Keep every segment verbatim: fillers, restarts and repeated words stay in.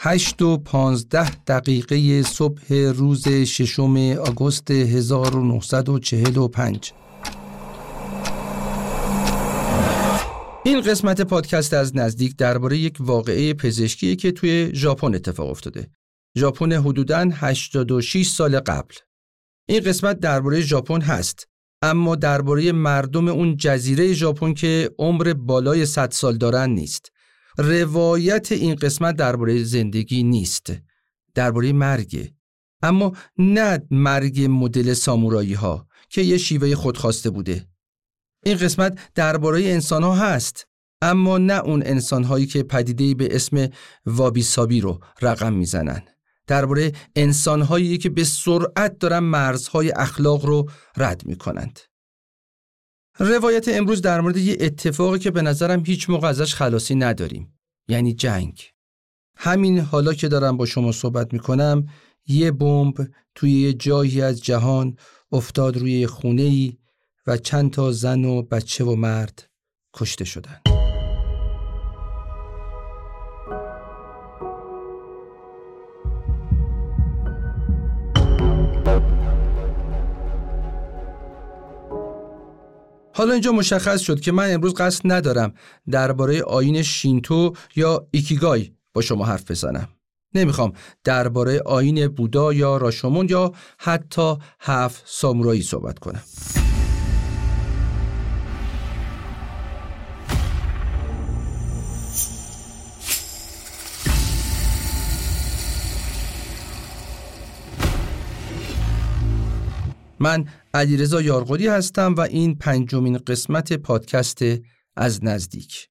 هشت و پانزده دقیقه صبح روز ششم آگوست هزار و نهصد و چهل و پنج. این قسمت پادکست از نزدیک درباره یک واقعه پزشکی که توی ژاپن اتفاق افتاده. ژاپن حدوداً هشتاد و شش سال قبل. این قسمت درباره ژاپن هست، اما درباره مردم اون جزیره ژاپن که عمر بالای صد سال دارن نیست. روایت این قسمت درباره زندگی نیست، درباره مرگ. اما نه مرگ مدل سامورایی ها که یه شیوه خودخواسته بوده. این قسمت درباره انسان ها هست، اما نه اون انسان هایی که پدیده‌ای به اسم وابی سابی رو رقم میزنن. درباره انسان هایی که به سرعت دارن مرزهای اخلاق رو رد میکنند. روایت امروز در مورد یه اتفاقی که به نظرم هیچ موقع ازش خلاصی نداریم، یعنی جنگ. همین حالا که دارم با شما صحبت میکنم، یه بمب توی یه جایی از جهان افتاد روی خونه‌ای و چند تا زن و بچه و مرد کشته شدن. حالا اینجا مشخص شد که من امروز قصد ندارم درباره آیین شینتو یا ایکیگای با شما حرف بزنم. نمیخوام درباره آیین بودا یا راشومون یا حتی هفت سامورایی صحبت کنم. من علیرضا یارقلی هستم و این پنجمین قسمت پادکست از نزدیک.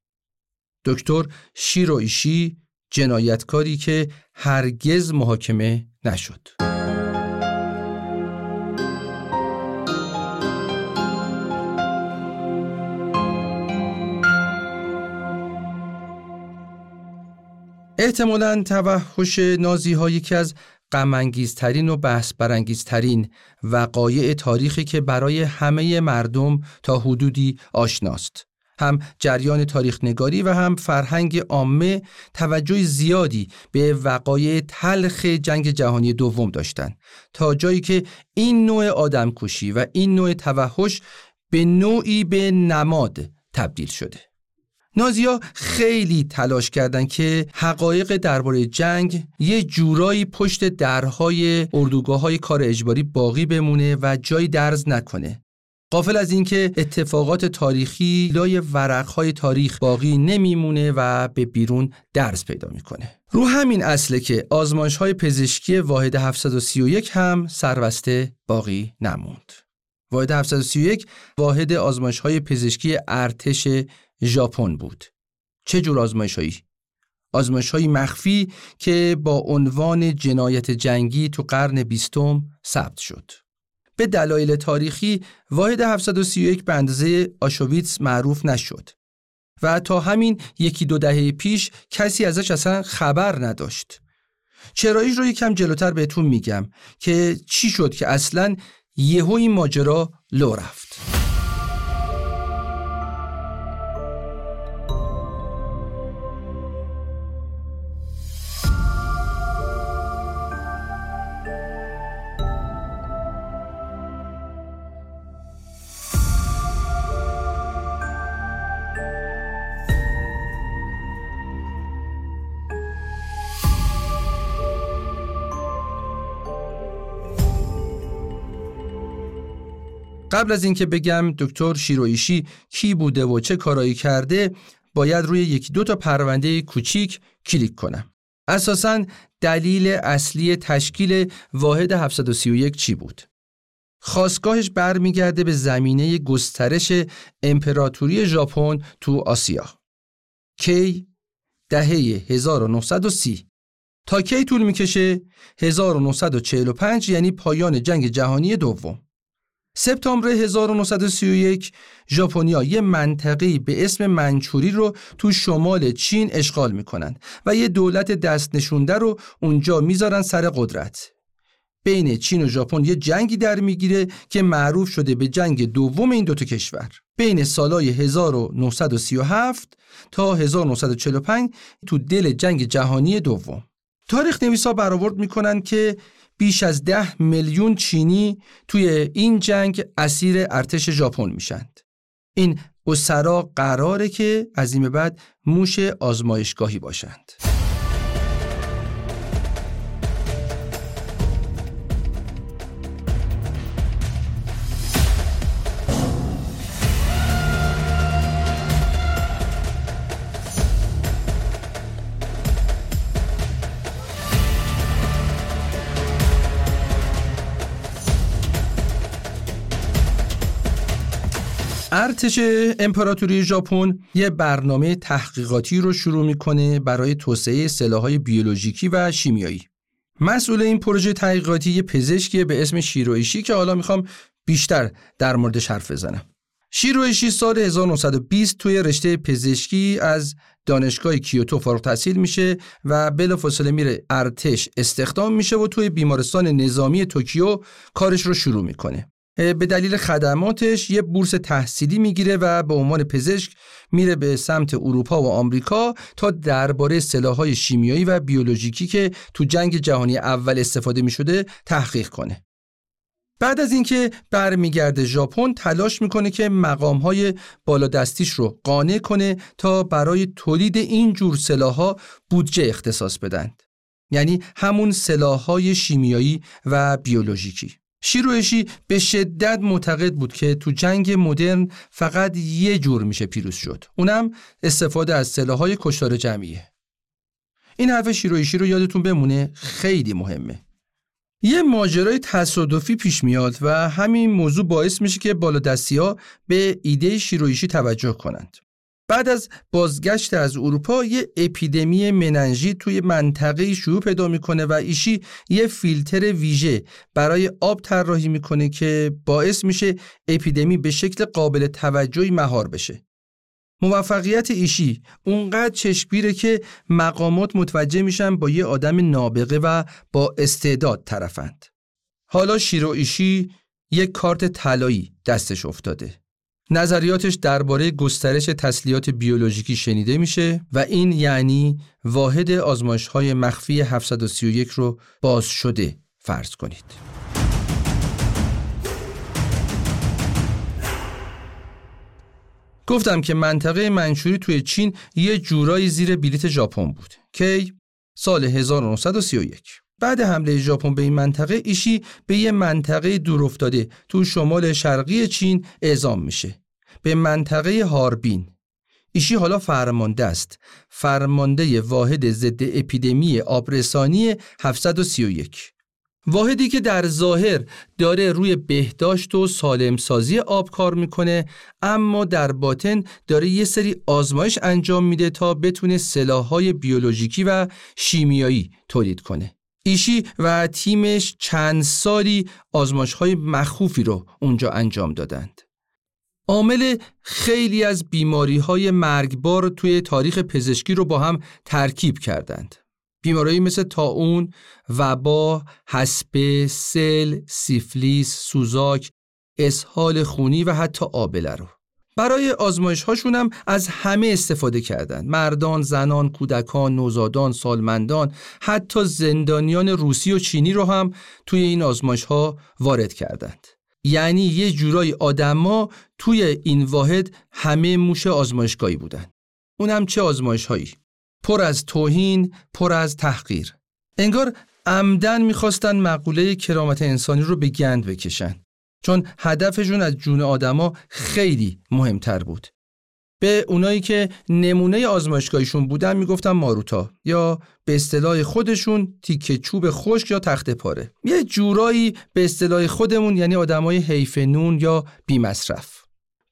دکتر شیرو ایشی، جنایتکاری که هرگز محاکمه نشد. احتمالاً توحش نازی‌ها یکی از غم‌انگیزترین و بحث برانگیزترین وقایع تاریخی که برای همه مردم تا حدودی آشناست. هم جریان تاریخ نگاری و هم فرهنگ عامه توجه زیادی به وقایع تلخ جنگ جهانی دوم داشتند، تا جایی که این نوع آدمکشی و این نوع توحش به نوعی به نماد تبدیل شده. نازی‌ها خیلی تلاش کردند که حقایق درباره جنگ یه جورایی پشت درهای اردوگاه‌های کار اجباری باقی بمونه و جای درز نکنه. غافل از اینکه اتفاقات تاریخی لای ورق‌های تاریخ باقی نمیمونه و به بیرون درز پیدا میکنه. رو همین اصله که آزمایش‌های پزشکی واحد هفتصد و سی و یک هم سربسته باقی نموند. واحد هفتصد و سی و یک واحد آزمایش‌های پزشکی ارتش ژاپن بود. چه جور آزمایش‌هایی؟ آزمایش‌های مخفی که با عنوان جنایت جنگی تو قرن بیستم ثبت شد. به دلایل تاریخی واحد هفتصد و سی و یک به اندازه آشویتس معروف نشد و تا همین یکی دو دهه پیش کسی ازش اصلا خبر نداشت. چراییش رو یکم جلوتر بهتون میگم که چی شد که اصلاً یهو این ماجرا لو رفت. قبل از اینکه بگم دکتر شیرو ایشی کی بوده و چه کارایی کرده، باید روی یکی دو تا پرونده کوچیک کلیک کنم. اساساً دلیل اصلی تشکیل واحد هفتصد و سی و یک چی بود؟ خاستگاهش برمیگرده به زمینه گسترش امپراتوری ژاپن تو آسیا. کی؟ دهه هزار و نهصد و سی. تا کی طول میکشه؟ هزار و نهصد و چهل و پنج، یعنی پایان جنگ جهانی دوم. سپتامبر هزار و نهصد و سی و یک ژاپنیا یه منطقه به اسم منچوری رو تو شمال چین اشغال میکنن و یه دولت دست نشونده رو اونجا میذارن سر قدرت. بین چین و ژاپن یه جنگی در میگیره که معروف شده به جنگ دوم این دوتا کشور. بین سالهای هزار و نهصد و سی و هفت تا هزار و نهصد و چهل و پنج تو دل جنگ جهانی دوم تاریخ نویسا برآورد میکنن که بیش از ده میلیون چینی توی این جنگ اسیر ارتش ژاپن میشند. این اسرا قراره که از این به بعد موش آزمایشگاهی باشند. ارتش امپراتوری ژاپن یه برنامه تحقیقاتی رو شروع میکنه برای توسعه سلاح‌های بیولوژیکی و شیمیایی. مسئول این پروژه تحقیقاتی یه پزشکیه به اسم شیرو ایشی که حالا میخوام بیشتر در موردش حرف بزنم. شیرو ایشی سال هزار و نهصد و بیست توی رشته پزشکی از دانشگاه کیوتو فارغ التحصیل میشه و بلافاصله میره ارتش استخدام میشه و توی بیمارستان نظامی توکیو کارش رو شروع میکنه. به دلیل خدماتش یه بورس تحصیلی میگیره و به عنوان پزشک میره به سمت اروپا و آمریکا تا درباره سلاح‌های شیمیایی و بیولوژیکی که تو جنگ جهانی اول استفاده میشده تحقیق کنه. بعد از اینکه برمیگرده ژاپن، تلاش میکنه که مقام‌های بالادستیش رو قانع کنه تا برای تولید این جور سلاح‌ها بودجه اختصاص بدند. یعنی همون سلاح‌های شیمیایی و بیولوژیکی. شیرو ایشی به شدت معتقد بود که تو جنگ مدرن فقط یه جور میشه پیروز شد، اونم استفاده از سلاح‌های کشتار جمعیه. این حرف شیرو ایشی رو یادتون بمونه، خیلی مهمه. یه ماجرای تصادفی پیش میاد و همین موضوع باعث میشه که بالادستی‌ها به ایده شیرو ایشی توجه کنند. بعد از بازگشت از اروپا یه اپیدمی مننژیت توی منطقه شیوع پیدا میکنه و ایشی یه فیلتر ویژه برای آب طراحی میکنه که باعث میشه اپیدمی به شکل قابل توجهی مهار بشه. موفقیت ایشی اونقدر چشمگیره که مقامات متوجه میشن با یه آدم نابغه و با استعداد طرفند. حالا شیرو ایشی یک کارت طلایی دستش افتاده. نظریاتش درباره گسترش تسلیحات بیولوژیکی شنیده میشه و این یعنی واحد آزمایش‌های مخفی هفتصد و سی و یک رو باز شده فرض کنید. گفتم که منطقه منچوری توی چین یه جورایی زیر بلیت ژاپن بود. کی؟ سال هزار و نهصد و سی و یک. بعد حمله ژاپن به این منطقه، ایشی به یه منطقه دورافتاده تو شمال شرقی چین اعزام میشه، به منطقه هاربین. ایشی حالا فرمانده است، فرمانده واحد ضد اپیدمی آبرسانی هفتصد و سی و یک، واحدی که در ظاهر داره روی بهداشت و سالمسازی آب کار میکنه، اما در باطن داره یه سری آزمایش انجام میده تا بتونه سلاح‌های بیولوژیکی و شیمیایی تولید کنه. ایشی و تیمش چند سالی آزمایش‌های مخوفی رو اونجا انجام دادند. عامل خیلی از بیماری‌های مرگبار توی تاریخ پزشکی رو با هم ترکیب کردند. بیماری‌هایی مثل طاعون، وبا، حصبه، سل، سیفلیس، سوزاک، اسهال خونی و حتی آبله رو. برای آزمایش‌هاشون هم از همه استفاده کردند. مردان، زنان، کودکان، نوزادان، سالمندان، حتی زندانیان روسی و چینی رو هم توی این آزمایش‌ها وارد کردند. یعنی یه جورای آدم‌ها توی این واحد همه موش آزمایشگاهی بودند. اونم چه آزمایش‌هایی؟ پر از توهین، پر از تحقیر. انگار عمدن می‌خواستن مقوله کرامت انسانی رو به گند بکشن. چون هدفشون از جون آدما خیلی مهمتر بود. به اونایی که نمونه آزمایشگاهیشون بودن میگفتن ماروتا، یا به اصطلاح خودشون تیکه چوب خشک یا تخته پاره. یه جورایی به اصطلاح خودمون یعنی آدمای حیف نون یا بی‌مصرف.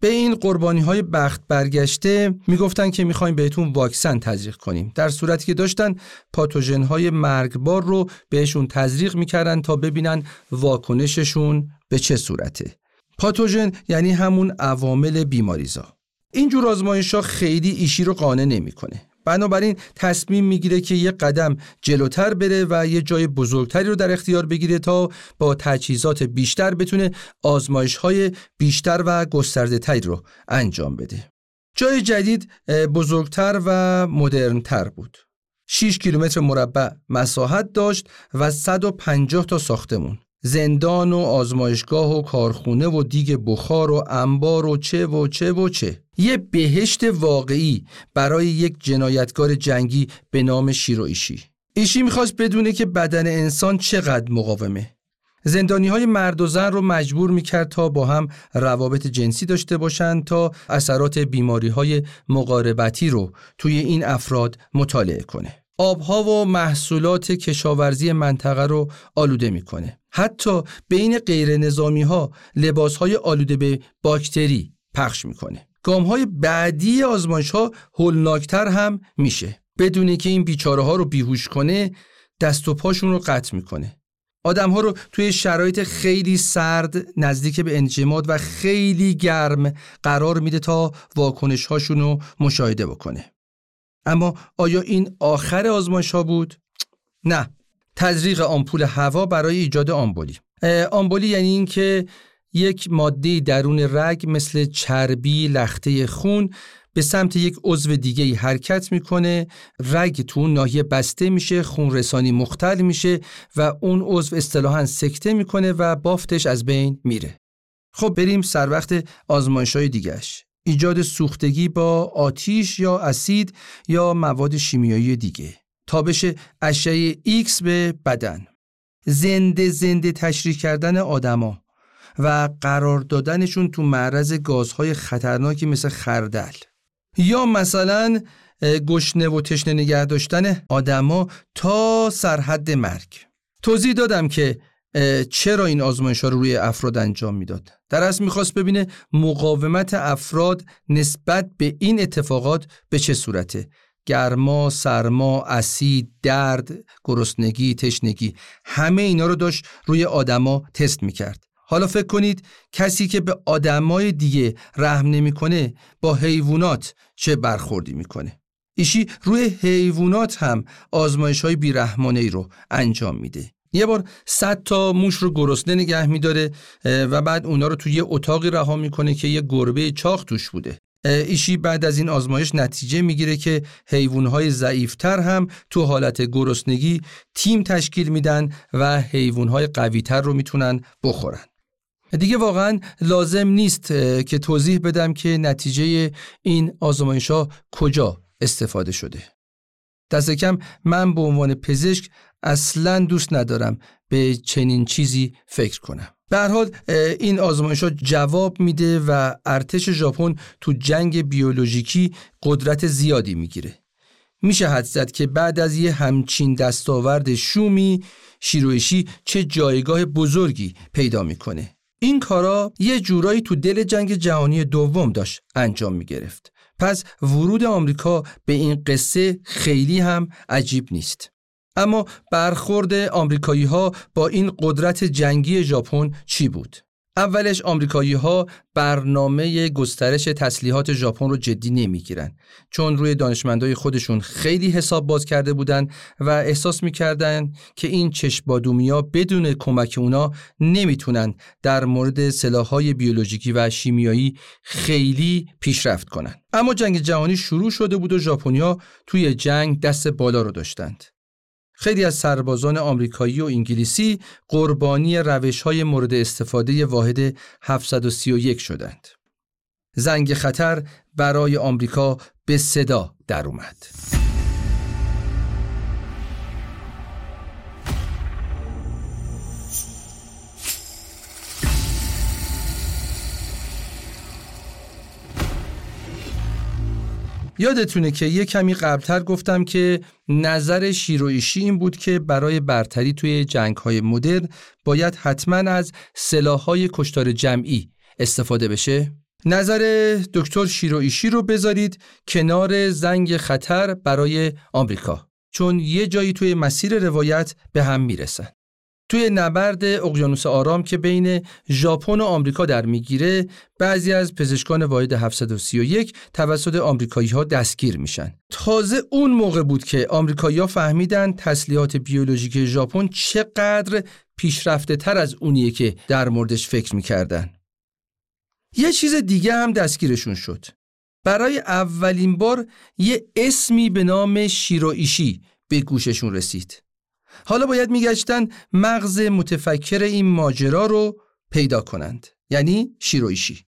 به این قربانی‌های بخت برگشته میگفتن که می‌خوایم بهتون واکسن تزریق کنیم، در صورتی که داشتن پاتوژن‌های مرگبار رو بهشون تزریق می‌کردن تا ببینن واکنششون به چه صورته. پاتوژن یعنی همون عوامل بیماریزا. اینجور آزمایش‌ها خیلی ایشی رو قانع نمی‌کنه. بنابراین تصمیم می‌گیره که یه قدم جلوتر بره و یه جای بزرگتری رو در اختیار بگیره تا با تجهیزات بیشتر بتونه آزمایش‌های بیشتر و گسترده‌تری رو انجام بده. جای جدید بزرگتر و مدرن‌تر بود. شش کیلومتر مربع مساحت داشت و صد و پنجاه تا ساختمون. زندان و آزمایشگاه و کارخونه و دیگ بخار و انبار و چه و چه و چه. یه بهشت واقعی برای یک جنایتکار جنگی به نام شیرو ایشی. ایشی میخواست بدونه که بدن انسان چقدر مقاومه. زندانی‌های مرد و زن رو مجبور میکرد تا با هم روابط جنسی داشته باشن تا اثرات بیماری‌های مقاربتی رو توی این افراد مطالعه کنه. آبها و محصولات کشاورزی منطقه رو آلوده میکنه. حتی بین غیر نظامی‌ها لباس‌های آلوده به باکتری پخش میکنه. گام‌های بعدی آزمایش‌ها هولناکتر هم میشه. بدون که این بیچاره‌ها رو بیهوش کنه، دست و پاشون رو قطع میکنه. آدم‌ها رو توی شرایط خیلی سرد نزدیک به انجماد و خیلی گرم قرار میده تا واکنش‌هاشون رو مشاهده بکنه. اما آیا این آخر آزمایش‌ها بود؟ نه. تزریق آمپول هوا برای ایجاد آمبولی. آمبولی یعنی این که یک ماده درون رگ مثل چربی لخته خون به سمت یک عضو دیگه‌ای حرکت میکنه، رگ تو اون ناحیه بسته میشه، خون رسانی مختل میشه و اون عضو اصطلاحاً سکته میکنه و بافتش از بین میره. خب بریم سر وقت آزمایش‌های دیگه‌اش. ایجاد سوختگی با آتش یا اسید یا مواد شیمیایی دیگه. تابش اشعه ایکس به بدن. زنده زنده تشریح کردن آدما و قرار دادنشون تو معرض گازهای خطرناکی مثل خردل. یا مثلا گشنه و تشنه نگه داشتن آدما تا سرحد مرگ. توضیح دادم که چرا این آزمایش‌ها رو روی افراد انجام میداد. در اصل میخواست ببینه مقاومت افراد نسبت به این اتفاقات به چه صورته. گرما، سرما، اسید، درد، گرسنگی، تشنگی، همه اینا رو داشت روی آدما تست میکرد. حالا فکر کنید کسی که به آدمای دیگه رحم نمیکنه با حیوانات چه برخوردی میکنه. ایشی روی حیوانات هم آزمایش‌های بی‌رحمانه‌ای رو انجام میده. یه بار صد تا موش رو گرسنه نگه می‌داره و بعد اونا رو توی یه اتاقی رها میکنه که یه گربه چاق توش بوده. ایشی بعد از این آزمایش نتیجه میگیره که حیوان‌های ضعیف‌تر هم تو حالت گرسنگی تیم تشکیل میدن و حیوان‌های قوی‌تر رو میتونن بخورن. دیگه واقعا لازم نیست که توضیح بدم که نتیجه این آزمایش‌ها کجا استفاده شده. دست کم من به عنوان پزشک اصلاً دوست ندارم به چنین چیزی فکر کنم. به هر حال این آزمایش‌ها جواب میده و ارتش ژاپن تو جنگ بیولوژیکی قدرت زیادی میگیره. میشه حدس زد که بعد از یه همچین دستاورد شومی شیرو ایشی چه جایگاه بزرگی پیدا میکنه. این کارا یه جورایی تو دل جنگ جهانی دوم داشت انجام میگرفت. پس ورود آمریکا به این قصه خیلی هم عجیب نیست. اما برخورد آمریکایی‌ها با این قدرت جنگی ژاپن چی بود؟ اولش آمریکایی‌ها برنامه گسترش تسلیحات ژاپن رو جدی نمی‌گیرن، چون روی دانشمندای خودشون خیلی حساب باز کرده بودن و احساس می‌کردن که این چشم‌بادومیا بدون کمک اونا نمی‌تونن در مورد سلاح‌های بیولوژیکی و شیمیایی خیلی پیشرفت کنن. اما جنگ جهانی شروع شده بود و ژاپنیا توی جنگ دست بالا رو داشتند. خیلی از سربازان آمریکایی و انگلیسی قربانی روش‌های مورد استفاده واحد هفتصد و سی و یک شدند. زنگ خطر برای آمریکا به صدا در اومد. یادتونه که یه کمی قبلتر گفتم که نظر شیرو ایشی این بود که برای برتری توی جنگ‌های مدرن باید حتماً از سلاح‌های کشتار جمعی استفاده بشه. نظر دکتر شیرو ایشی رو بذارید کنار زنگ خطر برای آمریکا، چون یه جایی توی مسیر روایت به هم میرسن. توی نبرد اقیانوس آرام که بین ژاپن و آمریکا در میگیره، بعضی از پزشکان واحد هفتصد و سی و یک توسط آمریکایی‌ها دستگیر میشن. تازه اون موقع بود که آمریکایی‌ها فهمیدن تسلیحات بیولوژیک ژاپن چقدر پیشرفته‌تر از اونیه که در موردش فکر میکردن. یه چیز دیگه هم دستگیرشون شد. برای اولین بار یه اسمی به نام شیرو ایشی به گوششون رسید. حالا باید میگشتن مغز متفکر این ماجرا رو پیدا کنند، یعنی شیرو ایشی.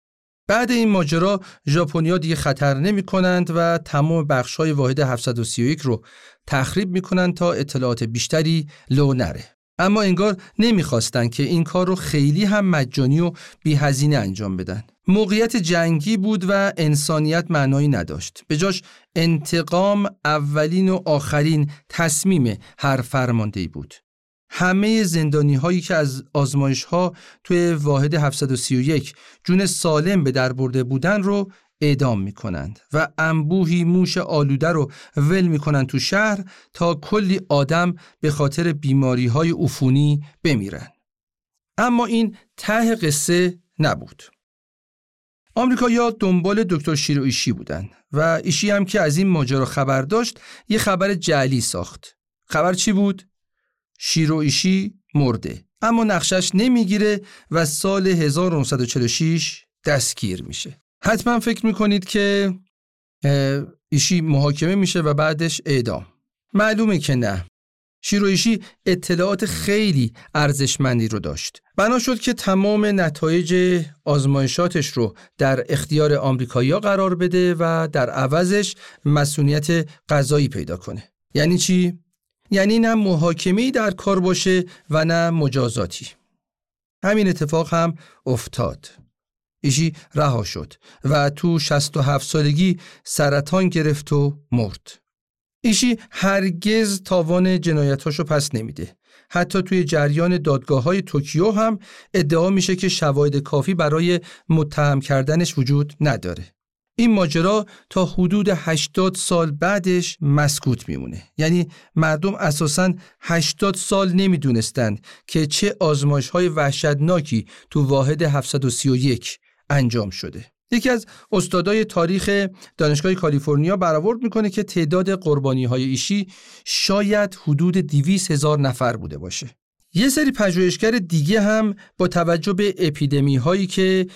بعد این ماجرا ژاپنیا دیگه خطر نمی کنند و تمام بخش‌های واحد هفتصد و سی و یک رو تخریب می کنند تا اطلاعات بیشتری لو نره. اما انگار نمی‌خواستند که این کار رو خیلی هم مجانی و بی‌هزینه انجام بدن. موقعیت جنگی بود و انسانیت معنایی نداشت. به جاش انتقام اولین و آخرین تصمیم هر فرماندهی بود. همه زندانی هایی که از آزمایش ها توی واحد هفتصد و سی و یک جون سالم به در برده بودن رو اعدام می کنند و انبوهی موش آلوده رو ول می کنند تو شهر تا کلی آدم به خاطر بیماری های عفونی بمیرن. اما این ته قصه نبود. آمریکایی‌ها دنبال دکتر شیرو ایشی بودن و ایشی هم که از این ماجرا خبر داشت یه خبر جعلی ساخت. خبر چی بود؟ شیرو ایشی مرده، اما نقشش نمیگیره و سال هزار و نهصد و چهل و شش دستگیر میشه. حتما فکر میکنید که ایشی محاکمه میشه و بعدش اعدام. معلومه که نه. شیرو ایشی اطلاعات خیلی ارزشمندی رو داشت. بنا شد که تمام نتایج آزمایشاتش رو در اختیار آمریکایی‌ها قرار بده و در عوضش مسئولیت قضایی پیدا کنه. یعنی چی؟ یعنی نه محاکمه‌ای در کار باشه و نه مجازاتی. همین اتفاق هم افتاد. ایشی رها شد و تو شصت و هفت سالگی سرطان گرفت و مرد. ایشی هرگز تاوان جنایتاشو پس نمیده. حتی توی جریان دادگاه‌های توکیو هم ادعا میشه که شواهد کافی برای متهم کردنش وجود نداره. این ماجرا تا حدود هشتاد سال بعدش مسکوت میمونه. یعنی مردم اساساً هشتاد سال نمیدونستند که چه آزمایش‌های وحشتناکی تو واحد هفتصد و سی و یک انجام شده. یکی از استادای تاریخ دانشگاه کالیفرنیا برآورد میکنه که تعداد قربانی‌های ایشی شاید حدود دویست هزار نفر بوده باشه. یه سری پژوهشگر دیگه هم با توجه به اپیدمی‌هایی که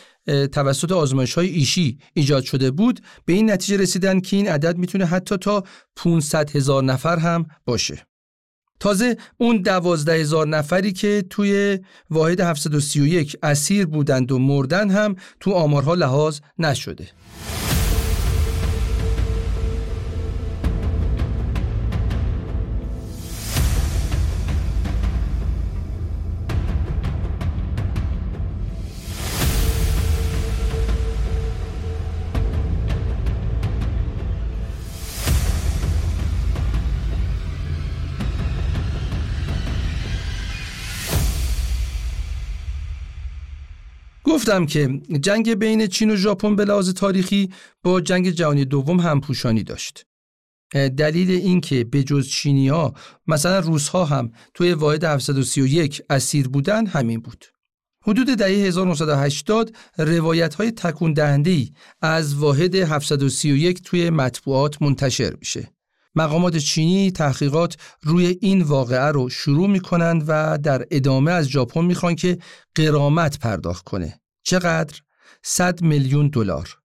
توسط آزمایش‌های ایشی ایجاد شده بود به این نتیجه رسیدن که این عدد میتونه حتی تا پانصد هزار نفر هم باشه. تازه اون دوازده هزار نفری که توی واحد هفتصد و سی و یک اسیر بودند و مردن هم تو آمارها لحاظ نشده. گفتم که جنگ بین چین و ژاپن به لحاظ تاریخی با جنگ جهانی دوم همپوشانی داشت. دلیل این که به جز چینی‌ها مثلا روس‌ها هم توی واحد هفتصد و سی و یک اسیر بودن همین بود. حدود دهه هزار و نهصد و هشتاد روایت‌های تکون دهنده‌ای از واحد هفتصد و سی و یک توی مطبوعات منتشر میشه. مقامات چینی تحقیقات روی این واقعه رو شروع می‌کنند و در ادامه از ژاپن می‌خوان که غرامت پرداخت کنه. چقدر؟ صد میلیون دلار.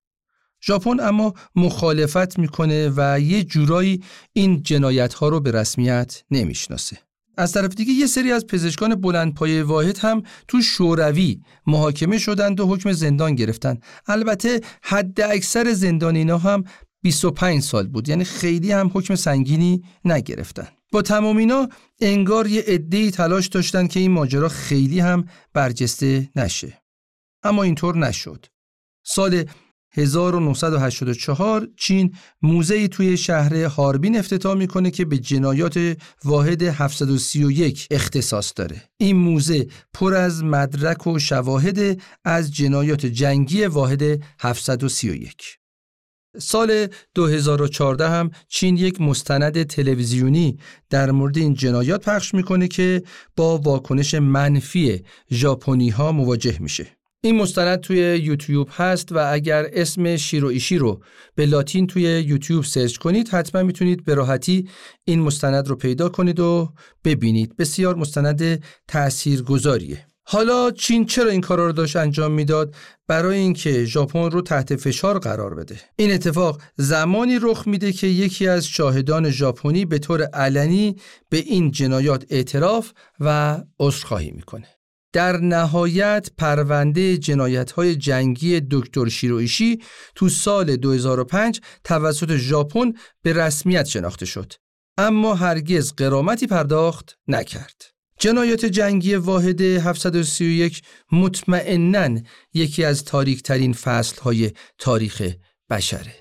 ژاپن اما مخالفت می‌کنه و یه جورایی این جنایت‌ها رو به رسمیت نمی‌شناسه. از طرف دیگه یه سری از پزشکان بلندپایه واحد هم تو شوروی محاکمه شدند و حکم زندان گرفتن. البته حد اکثر زندانی‌ها هم بیست و پنج سال بود، یعنی خیلی هم حکم سنگینی نگرفتن. با تمام اینا انگار یه عده‌ای تلاش داشتن که این ماجرا خیلی هم برجسته نشه، اما اینطور نشد. سال هزار و نهصد و هشتاد و چهار چین موزه‌ای توی شهر هاربین افتتاح میکنه که به جنایات واحد هفتصد و سی و یک اختصاص داره. این موزه پر از مدرک و شواهد از جنایات جنگی واحد هفتصد و سی و یک. سال دو هزار و چهارده هم چین یک مستند تلویزیونی در مورد این جنایات پخش میکنه که با واکنش منفی ژاپنی‌ها مواجه میشه. این مستند توی یوتیوب هست و اگر اسم شیرو ایشی رو به لاتین توی یوتیوب سرچ کنید حتما میتونید به راحتی این مستند رو پیدا کنید و ببینید. بسیار مستند تأثیرگذاریه. حالا چین چرا این کارا رو داشت انجام میداد؟ برای اینکه ژاپن رو تحت فشار قرار بده. این اتفاق زمانی رخ میده که یکی از شاهدان ژاپنی به طور علنی به این جنایات اعتراف و عذرخواهی میکنه. در نهایت پرونده جنایت‌های جنگی دکتر شیرو ایشی تو سال دو هزار و پنج توسط ژاپن به رسمیت شناخته شد، اما هرگز غرامتی پرداخت نکرد. جنایات جنگی واحد هفتصد و سی و یک مطمئناً یکی از تاریک‌ترین فصل‌های تاریخ بشره.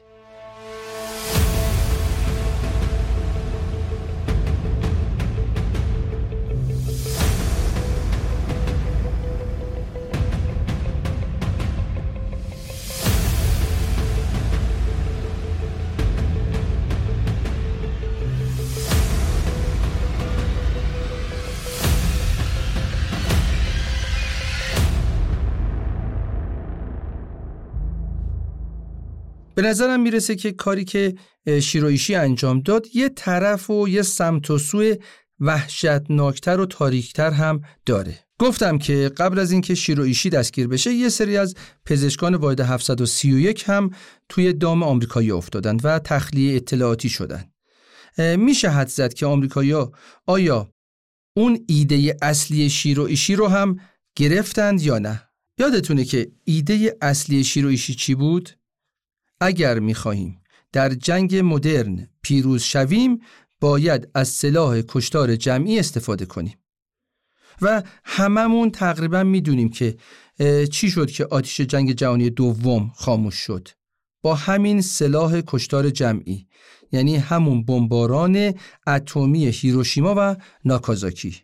به نظرم میرسه که کاری که شیرو ایشی انجام داد یه طرف و یه سمت و سوی وحشتناکتر و تاریکتر هم داره. گفتم که قبل از اینکه شیرو ایشی دستگیر بشه یه سری از پزشکان واحد هفتصد و سی و یک هم توی دام آمریکایی افتادند و تخلیه اطلاعاتی شدند. میشه حد زد که آمریکایی‌ها آیا اون ایده اصلی شیرو ایشی رو هم گرفتند یا نه؟ یادتونه که ایده اصلی شیرو ایشی چی بود؟ اگر می‌خواهیم در جنگ مدرن پیروز شویم باید از سلاح کشتار جمعی استفاده کنیم. و هممون تقریبا می‌دونیم که چی شد که آتش جنگ جهانی دوم خاموش شد. با همین سلاح کشتار جمعی، یعنی همون بمباران اتمی هیروشیما و ناگازاکی.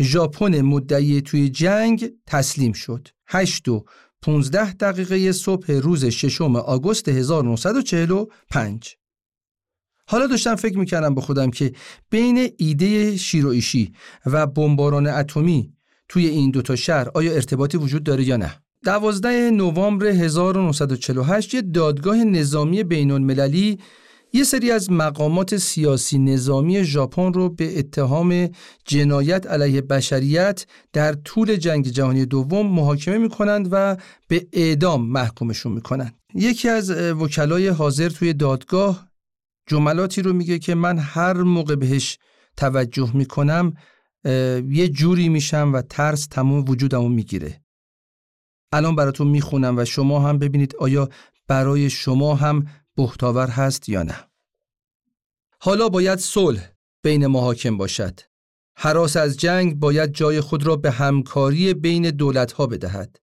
ژاپن مدعی توی جنگ تسلیم شد. هشت و پانزده دقیقه صبح روز ششم آگوست هزار و نهصد و چهل و پنج. حالا داشتم فکر میکردم با خودم که بین ایده شیرو ایشی و بمباران اتمی توی این دوتا شهر آیا ارتباطی وجود داره یا نه. دوازده نوامبر هزار و نهصد و چهل و هشت یه دادگاه نظامی بین‌المللی یه سری از مقامات سیاسی نظامی ژاپن رو به اتهام جنایت علیه بشریت در طول جنگ جهانی دوم محاکمه می‌کنند و به اعدام محکومشون می‌کنند. یکی از وکلای حاضر توی دادگاه جملاتی رو میگه که من هر موقع بهش توجه می‌کنم یه جوری میشم و ترس تمام وجودمو میگیره. الان براتون میخونم و شما هم ببینید آیا برای شما هم بهتاور هست یا نه. حالا باید صلح بین محاکم باشد. هراس از جنگ باید جای خود را به همکاری بین دولت‌ها بدهد.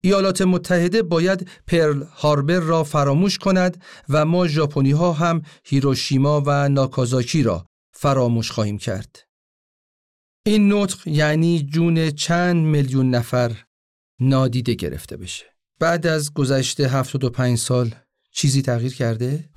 ایالات متحده باید پرل هاربر را فراموش کند و ما ژاپنی‌ها هم هیروشیما و ناگازاکی را فراموش خواهیم کرد. این نطق یعنی جون چند میلیون نفر نادیده گرفته بشه. بعد از گذشت هفتاد و پنج سال چیزی تغییر کرده؟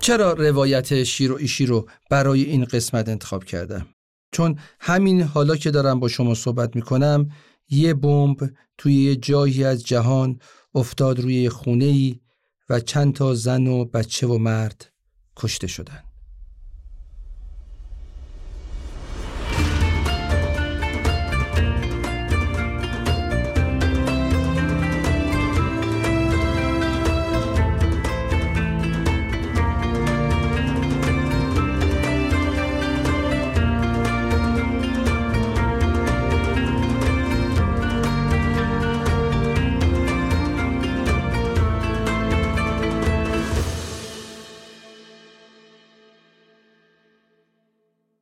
چرا روایت شیرو ایشی رو برای این قسمت انتخاب کردم؟ چون همین حالا که دارم با شما صحبت میکنم یه بمب توی یه جایی از جهان افتاد روی خونه‌ای و چند تا زن و بچه و مرد کشته شدن.